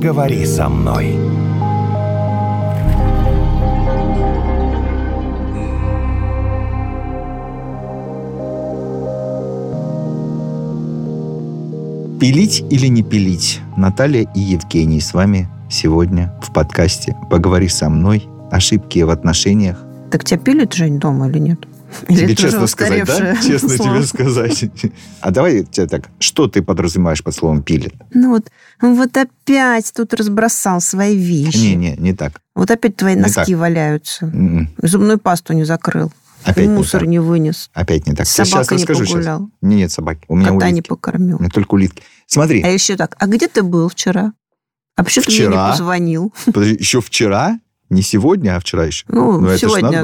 «Поговори со мной». Пилить или не пилить? Наталья и Евгений с вами сегодня в подкасте «Поговори со мной. Ошибки в отношениях». Так тебя пилит, Жень, дома или нет? Или тебе честно сказать, да? Честно тебе сказать. А давай тебя так, что ты подразумеваешь под словом «пилит»? Ну вот опять тут разбросал свои вещи. Не так. Вот опять твои носки валяются. Зубную пасту не закрыл. Опять мусор не вынес. Опять не так. Собака не погулял. Нет собаки. У меня улитки. Кота не покормил. У меня только улитки. Смотри. А еще так. А где ты был вчера? А почему ты мне не позвонил? Подожди, еще вчера? Не сегодня, а вчера еще. Ну сегодня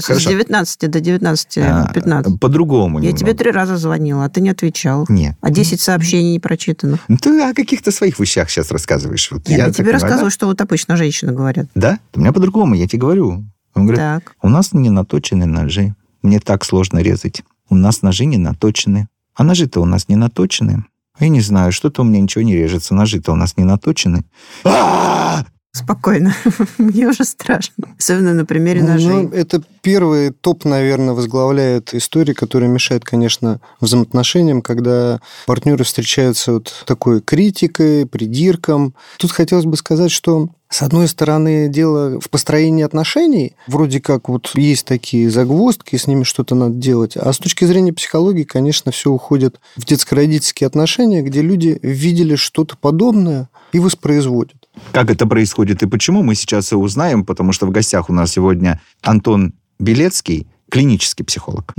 с 19 до 19:15. По-другому немного. Я тебе 3 раза звонила, а ты не отвечал. Нет. А 10 сообщений не прочитано. Ты о каких-то своих вещах сейчас рассказываешь. Вот я тебе рассказываю, что вот обычно женщины говорят. Да? У меня по-другому, я тебе говорю. Он говорит, так. У нас не наточены ножи. Мне так сложно резать. У нас ножи не наточены. А ножи-то у нас не наточены. Я не знаю, что-то у меня ничего не режется. Ножи-то у нас не наточены. А-а-а! Спокойно. Мне уже страшно. Особенно на примере ножей. Это первый топ, наверное, возглавляет история, которая мешает, конечно, взаимоотношениям, когда партнеры встречаются вот такой критикой, придирком. Тут хотелось бы сказать, что с одной стороны, дело в построении отношений. Вроде как вот есть такие загвоздки, с ними что-то надо делать. А с точки зрения психологии, конечно, все уходит в детско-родительские отношения, где люди видели что-то подобное и воспроизводят. Как это происходит и почему, мы сейчас и узнаем, потому что в гостях у нас сегодня Антон Билецкий, клинический психолог.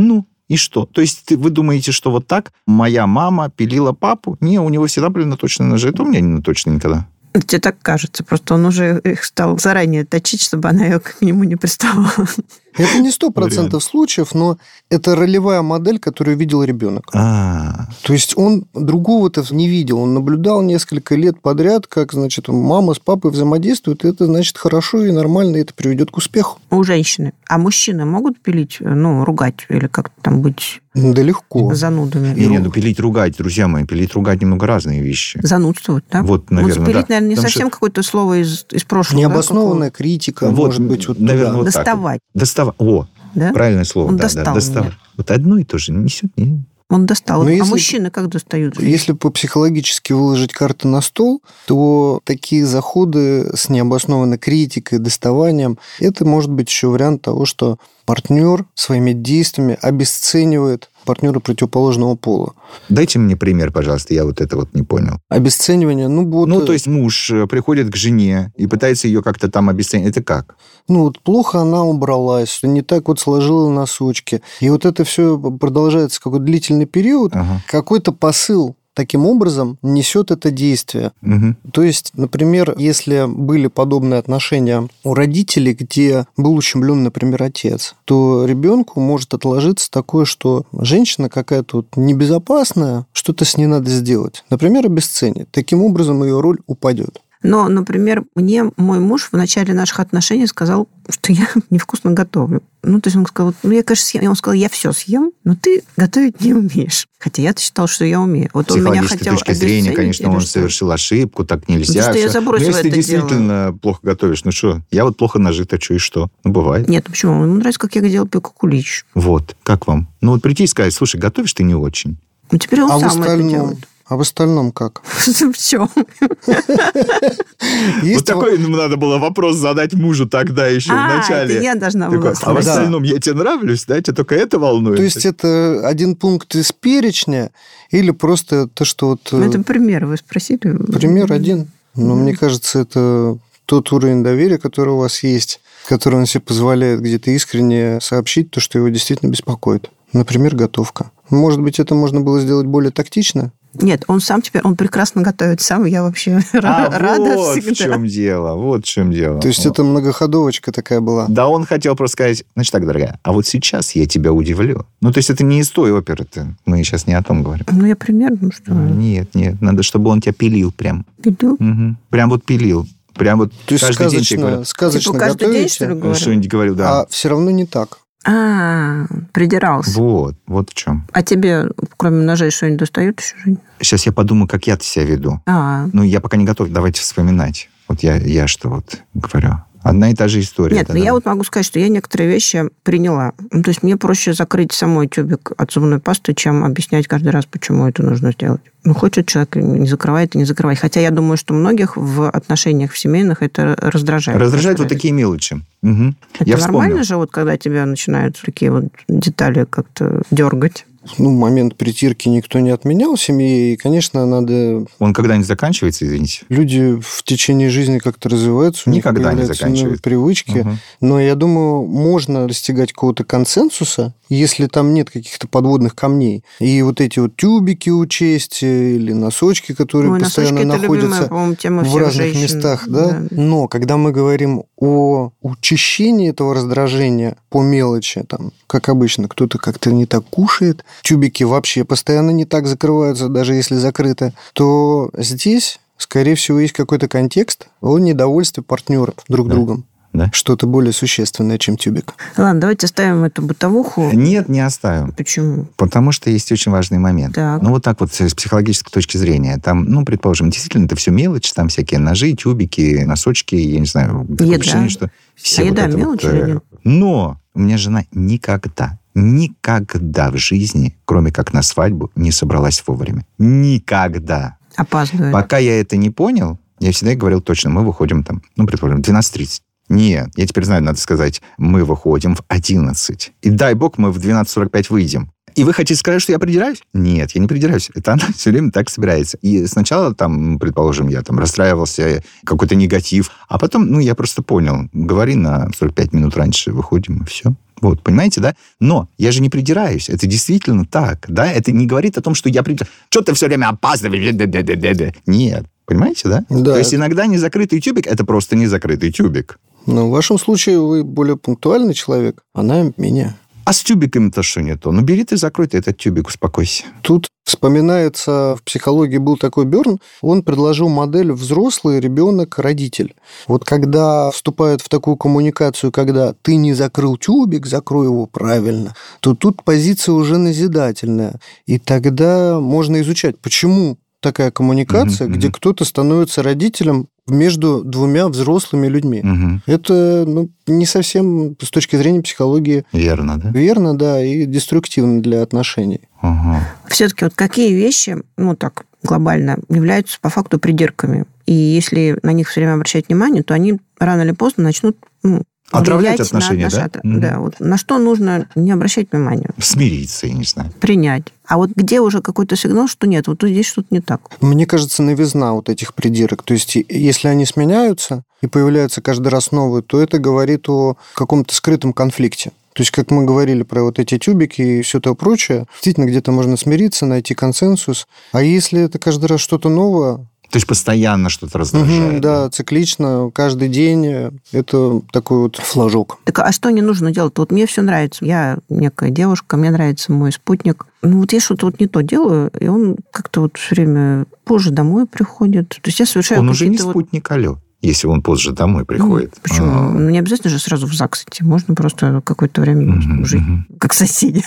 И что? То есть вы думаете, что вот так моя мама пилила папу? Не, у него всегда были наточные ножи. Это у меня не наточные никогда. Тебе так кажется. Просто он уже их стал заранее точить, чтобы она ее к нему не приставала. Это не 100% случаев, но это ролевая модель, которую видел ребенок. То есть он другого-то не видел. Он наблюдал несколько лет подряд, как, значит, мама с папой взаимодействуют, и это, значит, хорошо и нормально, и это приведет к успеху. У женщины. А мужчины могут пилить, ругать или как-то там быть... Да легко. Занудами. Нет, пилить, ругать, друзья мои, пилить, ругать немного разные вещи. Занудствовать, да? Вот, наверное, пилить, да. Наверное, не потому совсем что... какое-то слово из прошлого. Необоснованная критика, может быть, наверное, вот доставать. Так. Доставать. О, да? Правильное слово. Он достал меня. Вот одно и то же несет. Он достал. А мужчины как достают? Если по-психологически выложить карты на стол, то такие заходы с необоснованной критикой, доставанием, это может быть еще вариант того, что партнер своими действиями обесценивает партнера противоположного пола. Дайте мне пример, пожалуйста, я вот это вот не понял. Обесценивание, то есть муж приходит к жене и пытается ее как-то там обесценить. Это как? Плохо она убралась, не так вот сложила носочки. И вот это все продолжается какой-то длительный период. Ага. Какой-то посыл таким образом несет это действие. Угу. То есть, например, если были подобные отношения у родителей, где был ущемлен, например, отец, то ребенку может отложиться такое, что женщина какая-то небезопасная, что-то с ней надо сделать. Например, обесценит. Таким образом, ее роль упадет. Но, например, мне мой муж в начале наших отношений сказал, что я невкусно готовлю. То есть он сказал, я, конечно, съем. И он сказал, я все съем, но ты готовить не умеешь. Хотя я-то считал, что я умею. Вот он меня хотел обесценить. С психологической точки зрения, конечно, он совершил ошибку, так нельзя. Потому что я забросила это дело. Если ты действительно плохо готовишь, что? Я вот плохо ножи точу, и что? Бывает. Нет, почему? Ему нравится, как я делал пеку кулич. Вот, как вам? Прийти и сказать, слушай, готовишь ты не очень. Теперь он сам это делает. А в остальном как? В чем? Вот такой надо было вопрос задать мужу тогда еще в начале. А, я должна была. А в остальном я тебе нравлюсь, да? Тебя только это волнует? То есть это один пункт из перечня или просто то, что вот... Это пример, вы спросили. Пример один. Но мне кажется, это тот уровень доверия, который у вас есть, который он себе позволяет где-то искренне сообщить то, что его действительно беспокоит. Например, готовка. Может быть, это можно было сделать более тактично? Нет, он сам теперь, он прекрасно готовит сам, я вообще рада всегда. Вот в чем дело. То есть это многоходовочка такая была. Да, он хотел просто сказать, значит так, дорогая, а вот сейчас я тебя удивлю. То есть это не из той оперы-то, мы сейчас не о том говорим. Я примерно, что... Нет, надо, чтобы он тебя пилил прям. Пилил? Угу. Прям вот пилил. Прям вот. То есть каждый день тебе говорят. Сказочно готовите? Каждый день, что ли, говорю? Что-нибудь говорил, да. А все равно не так. А, придирался. Вот в чем. А тебе, кроме ножей, что-нибудь достают еще? Сейчас я подумаю, как я-то себя веду. Ну, я пока не готов, давайте вспоминать. Вот я что вот говорю. Одна и та же история. Нет, я вот могу сказать, что я некоторые вещи приняла. Ну, то есть мне проще закрыть самой тюбик от зубной пасты, чем объяснять каждый раз, почему это нужно сделать. Ну, хочет человек, не закрывает и не закрывает. Хотя я думаю, что многих в отношениях в семейных это раздражает. Раздражает вот такие мелочи. Угу. Это я нормально вспомнил. Же, вот когда тебя начинают такие вот детали как-то дергать? Ну, момент притирки никто не отменял в семье, и, конечно, надо... Он когда-нибудь заканчивается, извините? Люди в течение жизни как-то развиваются, у никогда них появляются привычки. Угу. Но я думаю, можно достигать какого-то консенсуса, если там нет каких-то подводных камней. И вот эти вот тюбики учесть, или носочки, которые постоянно находятся любимая, в разных женщин. Местах. Да? Да. Но когда мы говорим о учащении этого раздражения по мелочи, там, как обычно, кто-то как-то не так кушает, тюбики вообще постоянно не так закрываются, даже если закрыто, то здесь, скорее всего, есть какой-то контекст о недовольстве партнеров друг другом. Да? Что-то более существенное, чем тюбик. Ладно, давайте оставим эту бытовуху. Нет, не оставим. Почему? Потому что есть очень важный момент. Так. Ну, вот так вот с психологической точки зрения. Там, ну, предположим, действительно, это все мелочь, там всякие ножи, тюбики, носочки, я не знаю, такое ощущение, что все еда, вот это мелочь вот... Или нет? Но у меня жена никогда в жизни, кроме как на свадьбу, не собралась вовремя. Никогда. Опаздывает. Пока я это не понял, я всегда говорил точно, мы выходим там, ну, предположим, в 12:30. Нет, я теперь знаю, надо сказать, мы выходим в 11. И дай бог, мы в 12:45 выйдем. И вы хотите сказать, что я придираюсь? Нет, я не придираюсь. Это она все время так собирается. И сначала, там, предположим, я там расстраивался, какой-то негатив. А потом, ну, я просто понял. Говори на 45 минут раньше, выходим, и все. Вот, понимаете, да? Но я же не придираюсь. Это действительно так, да? Это не говорит о том, что я придираюсь. Что ты все время опаздываешь? Нет. Понимаете, да? Да. То есть иногда незакрытый тюбик – это просто незакрытый тюбик. Ну, в вашем случае вы более пунктуальный человек, она меня. А с тюбиками-то что не то? Ну, бери ты, закрой ты этот тюбик, успокойся. Тут вспоминается, в психологии был такой Берн, он предложил модель взрослый, ребенок, родитель. Вот когда вступают в такую коммуникацию, когда ты не закрыл тюбик, закрой его правильно, то тут позиция уже назидательная. И тогда можно изучать, почему такая коммуникация, где кто-то становится родителем между двумя взрослыми людьми. Угу. Это не совсем с точки зрения психологии... Верно, да? Верно, да, и деструктивно для отношений. Угу. Все-таки вот какие вещи, так глобально, являются по факту придирками? И если на них все время обращать внимание, то они рано или поздно начнут... Отравлять отношения, да? Да, вот на что нужно не обращать внимания. Смириться, я не знаю. Принять. А вот где уже какой-то сигнал, что нет, вот здесь что-то не так? Мне кажется, новизна вот этих придирок. То есть, если они сменяются и появляются каждый раз новые, то это говорит о каком-то скрытом конфликте. То есть, как мы говорили про вот эти тюбики и все то прочее, действительно, где-то можно смириться, найти консенсус. А если это каждый раз что-то новое... То есть постоянно что-то раздражает. Да, циклично, каждый день. Это такой вот флажок. Так а что не нужно делать? Вот мне все нравится. Я некая девушка, мне нравится мой спутник. Я что-то не то делаю, и он как-то все время позже домой приходит. То есть я совершаю... Он уже не спутник, алё. Если он позже домой приходит. Почему? Не обязательно же сразу в ЗАГС идти. Можно просто какое-то время жить, как соседи.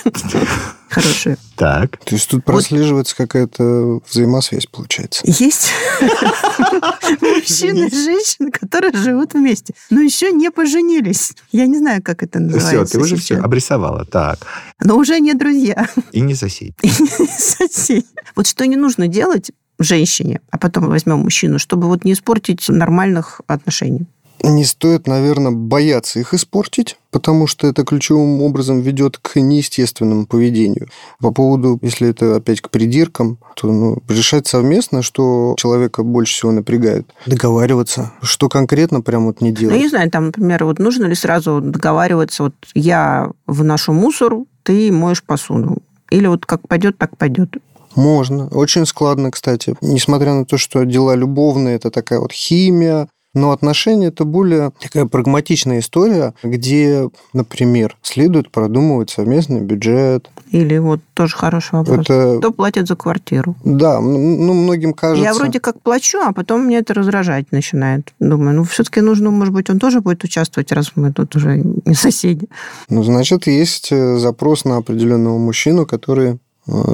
Хорошие. Так. То есть тут прослеживается какая-то взаимосвязь, получается. Есть мужчины и женщины, которые живут вместе, но еще не поженились. Я не знаю, как это называется. Все, ты уже все обрисовала. Так. Но уже не друзья. И не соседи. И не соседи. Вот что не нужно делать женщине, а потом возьмем мужчину, чтобы не испортить нормальных отношений. Не стоит, наверное, бояться их испортить, потому что это ключевым образом ведет к неестественному поведению. По поводу, если это опять к придиркам, то решать совместно, что человека больше всего напрягает. Договариваться, что конкретно прям не делать. Я не знаю, там, например, нужно ли сразу договариваться, я вношу мусор, ты моешь посуду. Или как пойдет, так пойдет. Можно. Очень складно, кстати. Несмотря на то, что дела любовные, это такая химия, Но отношения – это более такая прагматичная история, где, например, следует продумывать совместный бюджет. Или вот тоже хороший вопрос. Это... Кто платит за квартиру? Да, ну, многим кажется... Я вроде как плачу, а потом мне это раздражать начинает. Думаю, ну, все-таки нужно, может быть, он тоже будет участвовать, раз мы тут уже не соседи. Ну, значит, есть запрос на определенного мужчину, который...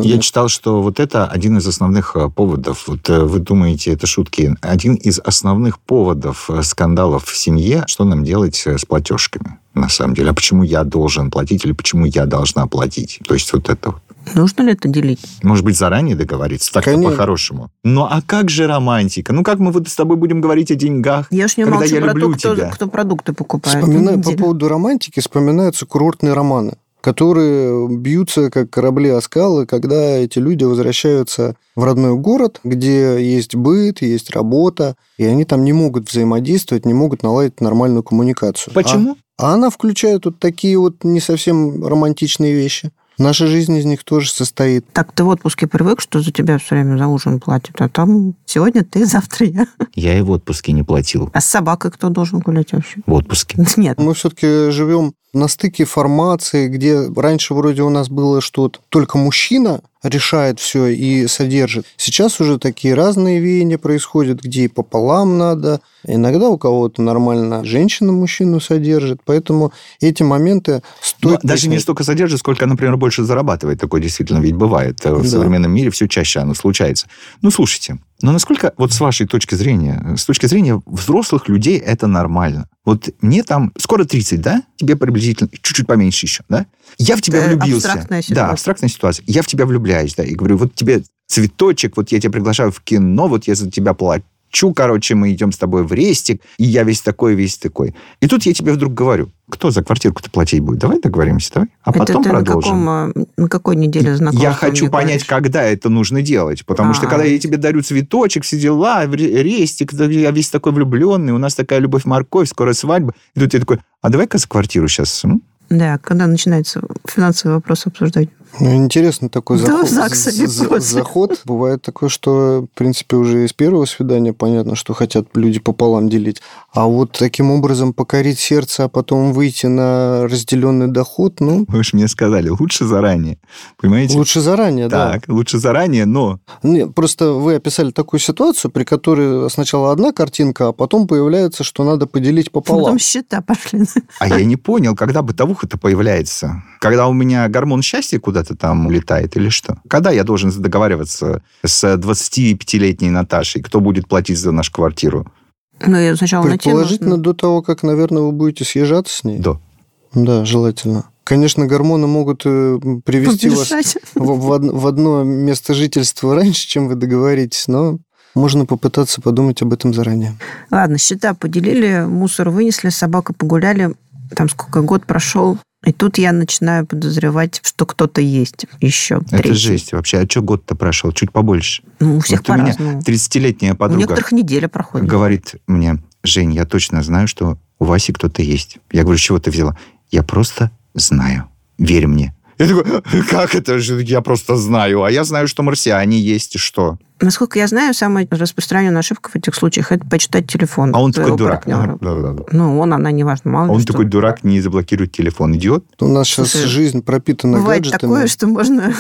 Я читал, что вот это один из основных поводов. Вот вы думаете, это шутки. Один из основных поводов скандалов в семье, что нам делать с платежками, на самом деле. А почему я должен платить или почему я должна платить? То есть вот это вот. Нужно ли это делить? Может быть, заранее договориться, так-то по-хорошему. Ну, а как же романтика? Ну, как мы вот с тобой будем говорить о деньгах, когда я люблю тебя? Я уж не молчу про то, кто продукты покупает. По поводу романтики вспоминаются курортные романы, которые бьются, как корабли о скалы, когда эти люди возвращаются в родной город, где есть быт, есть работа, и они там не могут взаимодействовать, не могут наладить нормальную коммуникацию. Почему? А она включает вот такие вот не совсем романтичные вещи. Наша жизнь из них тоже состоит. Так ты в отпуске привык, что за тебя все время за ужин платят, а там сегодня ты, завтра я. Я и в отпуске не платил. А с собакой кто должен гулять вообще? В отпуске. Нет. Мы все-таки живем на стыке формации, где раньше вроде у нас было что-то только мужчина решает все и содержит. Сейчас уже такие разные веяния происходят, где и пополам надо. Иногда у кого-то нормально женщина мужчину содержит, поэтому эти моменты стоит... Даже не столько содержит, сколько, например, больше зарабатывает. Такое действительно ведь бывает. В современном мире все чаще оно случается. Ну, слушайте, но насколько, вот с вашей точки зрения, с точки зрения взрослых людей, это нормально? Вот мне там скоро 30, да? Тебе приблизительно, чуть-чуть поменьше еще, да? Я в тебя влюбился. Абстрактная ситуация. Да, абстрактная ситуация. Я в тебя влюбляюсь, да, и говорю, вот тебе цветочек, вот я тебя приглашаю в кино, вот я за тебя плачу, короче, мы идем с тобой в рестик, и я весь такой. И тут я тебе вдруг говорю, кто за квартирку-то платить будет? Давай договоримся, давай. А это потом продолжим. На какой неделе знакомство? Я хочу понять, когда это нужно делать. Потому что, когда я тебе дарю цветочек, все дела, рестик, я весь такой влюбленный, у нас такая любовь-морковь, скоро свадьба. И тут я такой, а давай-ка за квартиру сейчас. Да, когда начинается финансовый вопрос обсуждать. Ну, интересно такой заход. Бывает такое, что, в принципе, уже из первого свидания понятно, что хотят люди пополам делить. А вот таким образом покорить сердце, а потом выйти на разделенный доход, ну... Вы же мне сказали, лучше заранее, понимаете? Лучше заранее, да. Так, лучше заранее, но... Нет, просто вы описали такую ситуацию, при которой сначала одна картинка, а потом появляется, что надо поделить пополам. Потом счета пошли. А я не понял, когда бытовуха это появляется? Когда у меня гормон счастья куда-то там улетает или что? Когда я должен договариваться с 25-летней Наташей, кто будет платить за нашу квартиру? Ну, я сначала предположительно, до того, как, наверное, вы будете съезжаться с ней. Да. Да, желательно. Конечно, гормоны могут привести вас в одно место жительства раньше, чем вы договоритесь, но... Можно попытаться подумать об этом заранее. Ладно, счета поделили, мусор вынесли, собака погуляли. Там сколько, год прошел. И тут я начинаю подозревать, что кто-то есть еще. Это третий. Жесть вообще. А что год-то прошел? Чуть побольше. Ну, у всех вот по-разному. У меня 30-летняя подруга... У некоторых неделя проходит. Говорит мне, Жень, я точно знаю, что у Васи кто-то есть. Я говорю, с чего ты взяла? Я просто знаю. Верь мне. Я такой, как это же? Я просто знаю. А я знаю, что марсиане есть и что... Насколько я знаю, самая распространенная ошибка в этих случаях – это почитать телефон. А он такой дурак. Да. Ну, она, неважно, мало ли. А он такой дурак, не заблокирует телефон, идиот. У нас сейчас жизнь пропитана гаджетами. Бывает такое, что можно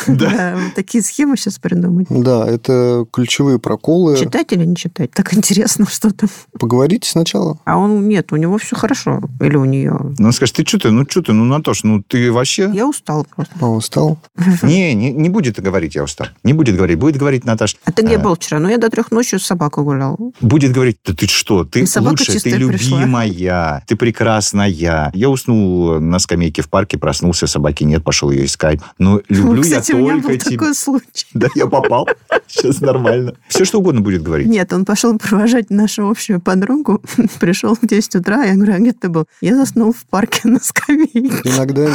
такие схемы сейчас придумать. Да, это ключевые проколы. Читать или не читать? Так интересно что-то. Поговорите сначала. А он, нет, у него все хорошо. Или у нее. Он скажет, ты, Наташ, ты вообще... Я устал просто. А, устал? Не будет говорить, я устал. Не будет говорить. Будет говорить Наташа. Я был вчера, но я до 3 ночи с собакой гулял. Будет говорить, да ты что, ты лучшая, ты любимая, пришла. Ты прекрасная. Я уснул на скамейке в парке, проснулся, собаки нет, пошел ее искать. Но люблю кстати, я только тебя. Кстати, у меня был такой случай. Да, я попал. Сейчас нормально. Все, что угодно будет говорить. Нет, он пошел провожать нашу общую подругу. Пришел в 10 утра, я говорю, а где ты был? Я заснул в парке на скамейке. Иногда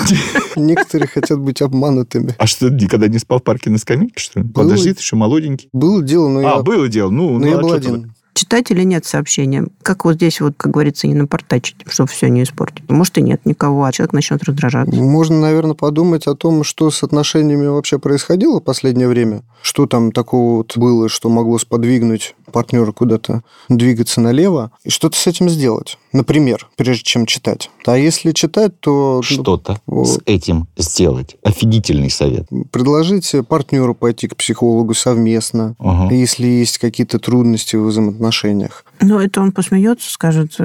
некоторые хотят быть обманутыми. А что, никогда не спал в парке на скамейке, что ли? Подожди, ты еще молоденький. Было дело, но я был один. читать или нет сообщения. Как вот здесь, вот, как говорится, не напортачить, чтобы все не испортить. Может, и нет никого, а человек начнет раздражаться. Можно, наверное, подумать о том, что с отношениями вообще происходило в последнее время. Что там такого вот было, что могло сподвигнуть партнера куда-то двигаться налево. И что-то с этим сделать. Например, прежде чем читать. А если читать, то... Что-то вот с этим сделать. Офигительный совет. Предложите партнеру пойти к психологу совместно, ага, если есть какие-то трудности в взаимоотношениях. Ну, это он посмеется, скажет...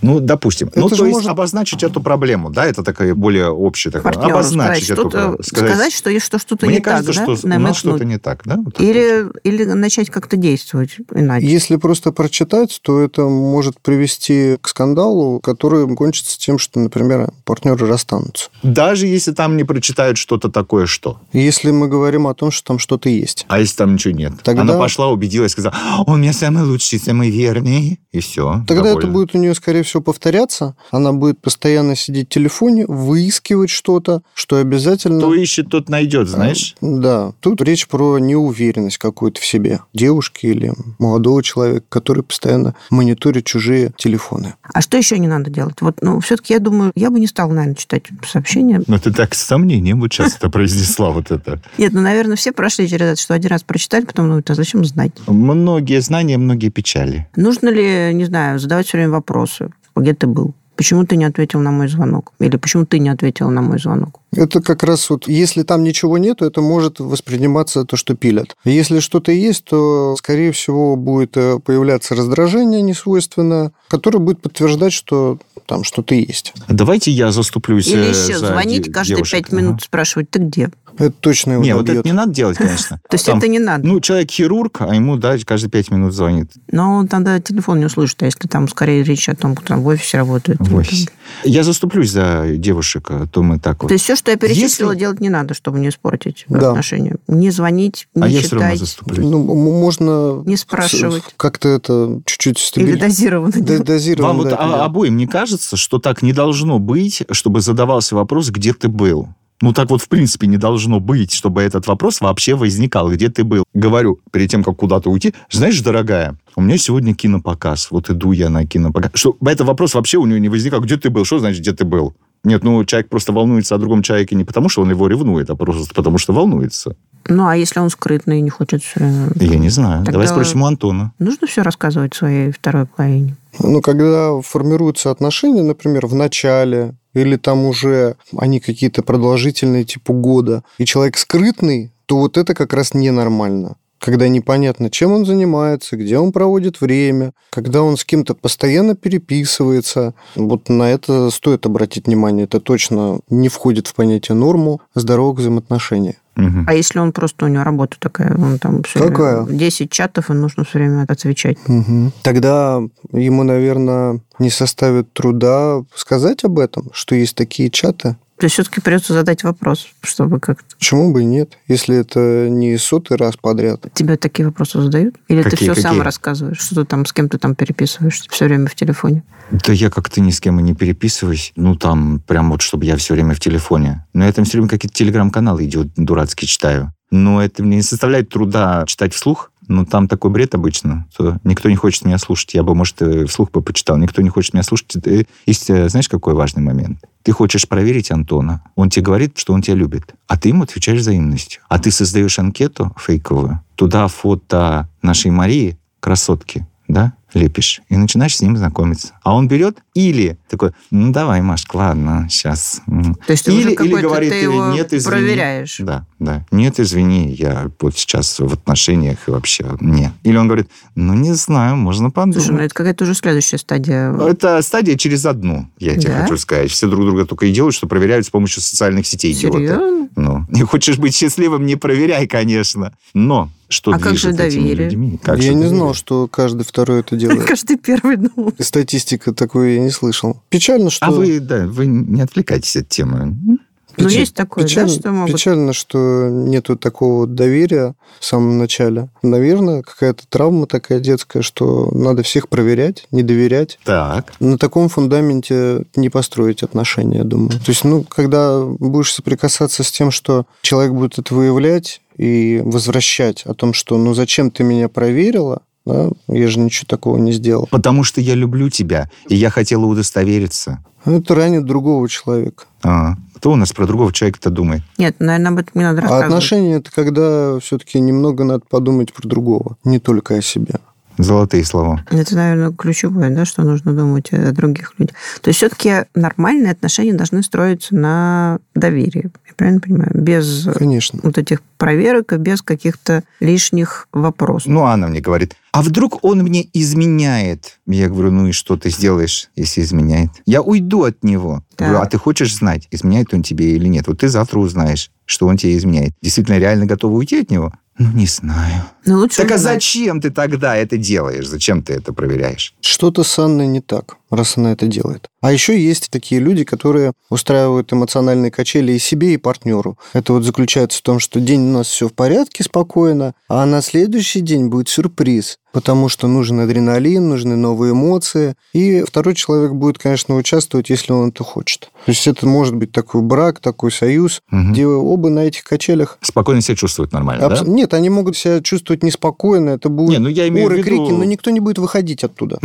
Ну, допустим. Это то есть обозначить эту проблему, да? Это такая более общая такая. Партнеру обозначить эту проблему. Сказать, что что-то не так, да? Мне кажется, что у нас что-то не так, да? Вот или начать как-то действовать иначе. Если просто прочитать, то это может привести к скандалу, который кончится тем, что, например, партнеры расстанутся. Даже если там не прочитают что-то такое, что? Если мы говорим о том, что там что-то есть. А если там ничего нет? Тогда... Она пошла, убедилась, сказала, он у меня самый лучший, самый верный, и все. Тогда довольна. Это будет у нее, скорее всего, повторяться. Она будет постоянно сидеть в телефоне, выискивать что-то, что обязательно... Кто ищет, тот найдет, знаешь? Да. Тут речь про неуверенность какую-то в себе девушки или молодого человека, который постоянно мониторит чужие телефоны. А что еще не надо делать? Вот, ну, все-таки, я думаю, я бы не стала, наверное, читать сообщения. Ну, ты так с сомнением вот сейчас это произнесла, вот это. Нет, ну, наверное, все прошли через это, что один раз прочитали, потом думают, а зачем знать? Многие знания, многие печали. Нужно ли, не знаю, задавать все время вопросы? Где ты был? Почему ты не ответил на мой звонок? Или почему ты не ответила на мой звонок? Это как раз вот, если там ничего нет, это может восприниматься то, что пилят. Если что-то есть, то, скорее всего, будет появляться раздражение несвойственное, которое будет подтверждать, что там что-то есть. Давайте я заступлюсь за девушек. Или еще звонить каждые 5 минут, спрашивать, ты где? Это точно его добьет. Нет, вот это не надо делать, конечно. То есть это не надо? Ну, человек хирург, а ему, да, каждые 5 минут звонит. Но он тогда телефон не услышит, а если там скорее речь о том, кто там в офисе работает. В офисе. Я заступлюсь за девушек, то мы так вот. То есть все, что я перечислила, делать не надо, чтобы не испортить отношения. Не звонить, не читать. А я все равно заступлюсь. Ну, можно... Не спрашивать. Как-то это чуть-чуть стабильно. Или дозированно. Вам вот обоим не кажется, что так не должно быть, чтобы задавался вопрос, где ты был? Ну, так вот, в принципе, не должно быть, чтобы этот вопрос вообще возникал. Где ты был? Говорю, перед тем, как куда-то уйти, знаешь, дорогая, у меня сегодня кинопоказ, вот иду я на кинопоказ. Что, этот вопрос вообще у него не возникал. Где ты был? Что значит, где ты был? Нет, ну, человек просто волнуется о другом человеке не потому, что он его ревнует, а просто потому, что волнуется. Ну, а если он скрытный и не хочет все время... Я не знаю. Давай спросим у Антона. Нужно все рассказывать своей второй половине? Ну, когда формируются отношения, например, в начале... или там уже они какие-то продолжительные, типа года, и человек скрытный, то вот это как раз ненормально. Когда непонятно, чем он занимается, где он проводит время, когда он с кем-то постоянно переписывается. Вот на это стоит обратить внимание. Это точно не входит в понятие норму здоровых взаимоотношений. Угу. А если он просто, у него работа такая, он там все какая? 10 чатов, и нужно все время отвечать. Угу. Тогда ему, наверное, не составит труда сказать об этом, что есть такие чаты. То есть все-таки придется задать вопрос, чтобы как-то... Почему бы и нет, если это не 100-й раз подряд. Тебе такие вопросы задают? Или какие, ты все сам рассказываешь, что ты там с кем-то там переписываешься все время в телефоне? Да я как-то ни с кем и не переписываюсь. Ну, там прям вот, чтобы я все время в телефоне. Но я там все время какие-то телеграм-каналы идиот дурацкие читаю. Но это мне не составляет труда читать вслух. Но там такой бред обычно, что никто не хочет меня слушать. Я бы, может, вслух бы почитал. Никто не хочет меня слушать. Есть, знаешь, какой важный момент? Ты хочешь проверить Антона. Он тебе говорит, что он тебя любит. А ты ему отвечаешь взаимностью. А ты создаешь анкету фейковую. Туда фото нашей Марии, красотки, да, лепишь. И начинаешь с ним знакомиться. А он берет или такой, ну, давай, Машка, ладно, сейчас. То есть или говорит, ты его нет, извини. Проверяешь. Да. Нет, извини, я вот сейчас в отношениях и вообще нет. Или он говорит, ну, не знаю, можно подумать. Слушай, ну, это какая-то уже следующая стадия. Это стадия через одну, я тебе хочу сказать. Все друг друга только и делают, что проверяют с помощью социальных сетей. Серьезно? Ну, не хочешь быть счастливым, не проверяй, конечно. Но... Что как же доверие? Я не знал, что каждый второй это делает. Каждый первый, ну. Статистика такой я не слышал. Печально, что... А вы не отвлекайтесь от темы. Ну, есть такое, печально, да, что могут... Печально, что нету такого доверия в самом начале. Наверное, какая-то травма такая детская, что надо всех проверять, не доверять. Так. На таком фундаменте не построить отношения, я думаю. То есть, ну, когда будешь соприкасаться с тем, что человек будет это выявлять и возвращать о том, что, ну, зачем ты меня проверила, Да? Я же ничего такого не сделал. Потому что я люблю тебя, и я хотела удостовериться. Это ранит другого человека. Кто у нас про другого человека-то думает? Нет, наверное, об этом не надо рассказывать. А отношения – это когда все-таки немного надо подумать про другого, не только о себе. Золотые слова. Это, наверное, ключевое, да, что нужно думать о других людях. То есть все-таки нормальные отношения должны строиться на доверии. Я правильно понимаю? Без Конечно. Вот этих проверок и без каких-то лишних вопросов. Ну, она мне говорит, а вдруг он мне изменяет? Я говорю, ну и что ты сделаешь, если изменяет? Я уйду от него. Да. Говорю, а ты хочешь знать, изменяет он тебе или нет? Вот ты завтра узнаешь, что он тебе изменяет. Действительно, реально готова уйти от него? Ну, не знаю. Так а зачем ты тогда это делаешь? Зачем ты это проверяешь? Что-то с Анной не так, раз она это делает. А еще есть такие люди, которые устраивают эмоциональные качели и себе, и партнеру. Это вот заключается в том, что день у нас все в порядке, спокойно, а на следующий день будет сюрприз, потому что нужен адреналин, нужны новые эмоции, и второй человек будет, конечно, участвовать, если он это хочет. То есть это может быть такой брак, такой союз, где оба на этих качелях... Спокойно себя чувствуют нормально, да? Нет, они могут себя чувствовать неспокойно, это будут оры, крики, но никто не будет выходить оттуда.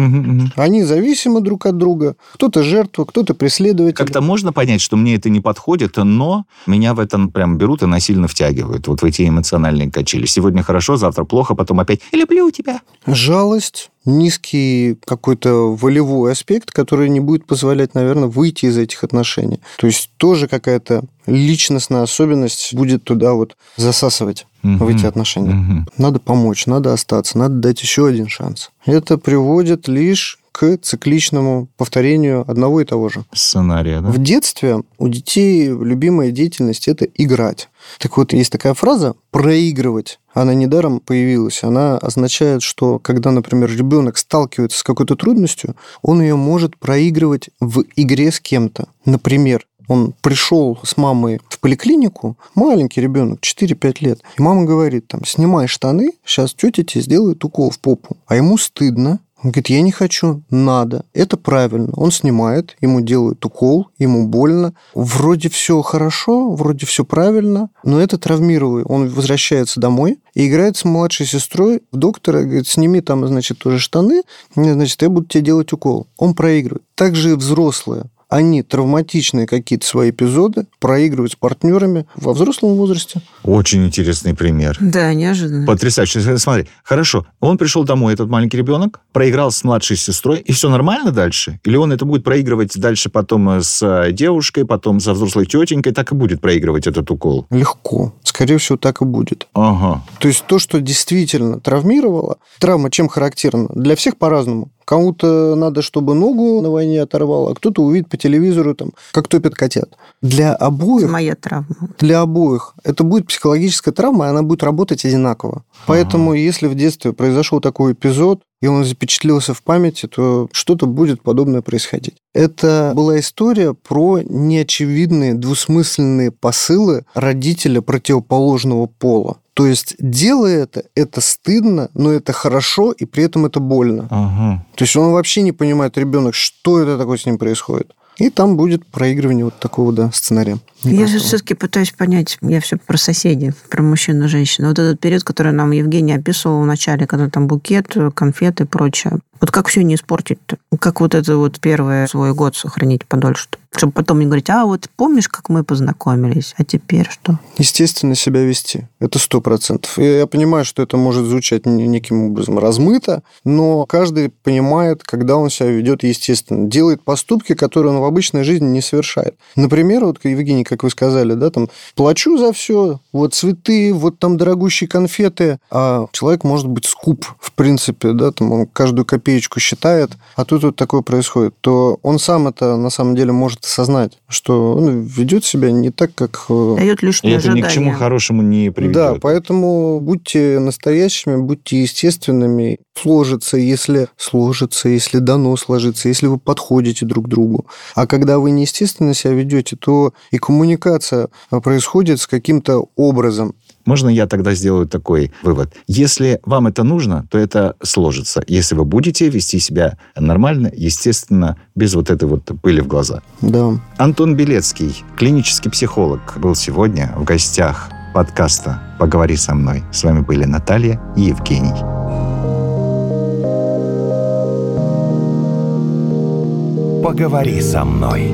Они зависимы друг от друга, кто-то жертва, кто-то преследователь. Как-то можно понять, что мне это не подходит, но меня в этом прям берут и насильно втягивают, вот в эти эмоциональные качели. Сегодня хорошо, завтра плохо, потом опять «люблю тебя». Жалость, низкий какой-то волевой аспект, который не будет позволять, наверное, выйти из этих отношений. То есть тоже какая-то личностная особенность будет туда вот засасывать в эти отношения. Надо помочь, надо остаться, надо дать еще один шанс. Это приводит лишь к цикличному повторению одного и того же. Сценария, да? В детстве у детей любимая деятельность – это играть. Так вот, есть такая фраза «проигрывать». Она недаром появилась. Она означает, что когда, например, ребенок сталкивается с какой-то трудностью, он ее может проигрывать в игре с кем-то. Например, он пришел с мамой в поликлинику, маленький ребенок, 4-5 лет, и мама говорит, там, снимай штаны, сейчас тетя тебе сделает укол в попу. А ему стыдно. Он говорит, я не хочу, надо, это правильно. Он снимает, ему делают укол, ему больно. Вроде все хорошо, вроде все правильно, но это травмирует. Он возвращается домой и играет с младшей сестрой в доктора, говорит, сними там, значит, тоже штаны, значит, я буду тебе делать укол. Он проигрывает. Также и взрослые. Они травматичные какие-то свои эпизоды проигрывают с партнерами во взрослом возрасте. Очень интересный пример. Да, неожиданно. Потрясающе. Смотри, хорошо, он пришел домой, этот маленький ребенок, проиграл с младшей сестрой, и все нормально дальше? Или он это будет проигрывать дальше потом с девушкой, потом со взрослой тетенькой, так и будет проигрывать этот укол? Легко. Скорее всего, так и будет. Ага. То есть то, что действительно травмировало, травма чем характерна? Для всех по-разному. Кому-то надо, чтобы ногу на войне оторвало, а кто-то увидит по телевизору, там, как топят котят. Для обоих... Это моя травма. Для обоих. Это будет психологическая травма, и она будет работать одинаково. Поэтому, если в детстве произошел такой эпизод, и он запечатлелся в памяти, то что-то будет подобное происходить. Это была история про неочевидные двусмысленные посылы родителя противоположного пола. То есть, делая это стыдно, но это хорошо, и при этом это больно. Ага. То есть, он вообще не понимает, ребенок, что это такое с ним происходит. И там будет проигрывание вот такого, да, сценария. Я же все-таки пытаюсь понять, я все про соседей, про мужчин и женщин. Вот этот период, который нам Евгений описывал в начале, когда там букет, конфеты и прочее. Вот как все не испортить-то? Как вот это вот первый свой год сохранить подольше-то? Чтобы потом не говорить, а вот помнишь, как мы познакомились, а теперь что? Естественно, себя вести. Это 100%. Я понимаю, что это может звучать неким образом размыто, но каждый понимает, когда он себя ведет естественно. Делает поступки, которые он в обычной жизни не совершает. Например, вот, Евгений, как вы сказали, да, там, плачу за все, вот цветы, вот там дорогущие конфеты. А человек может быть скуп, в принципе, да, там, он каждую копеечку считает, а тут вот такое происходит. То он сам это, на самом деле, может осознать, что он ведет себя не так, как... Дает лишнее ожидание. Это ни к чему хорошему не приведет. Да, поэтому будьте настоящими, будьте естественными. Сложится, если дано сложится, если вы подходите друг к другу. А когда вы неестественно себя ведете, то и коммуникация происходит с каким-то образом. Можно я тогда сделаю такой вывод? Если вам это нужно, то это сложится. Если вы будете вести себя нормально, естественно, без вот этой вот пыли в глаза. Да. Антон Билецкий, клинический психолог, был сегодня в гостях подкаста «Поговори со мной». С вами были Наталья и Евгений. «Поговори со мной».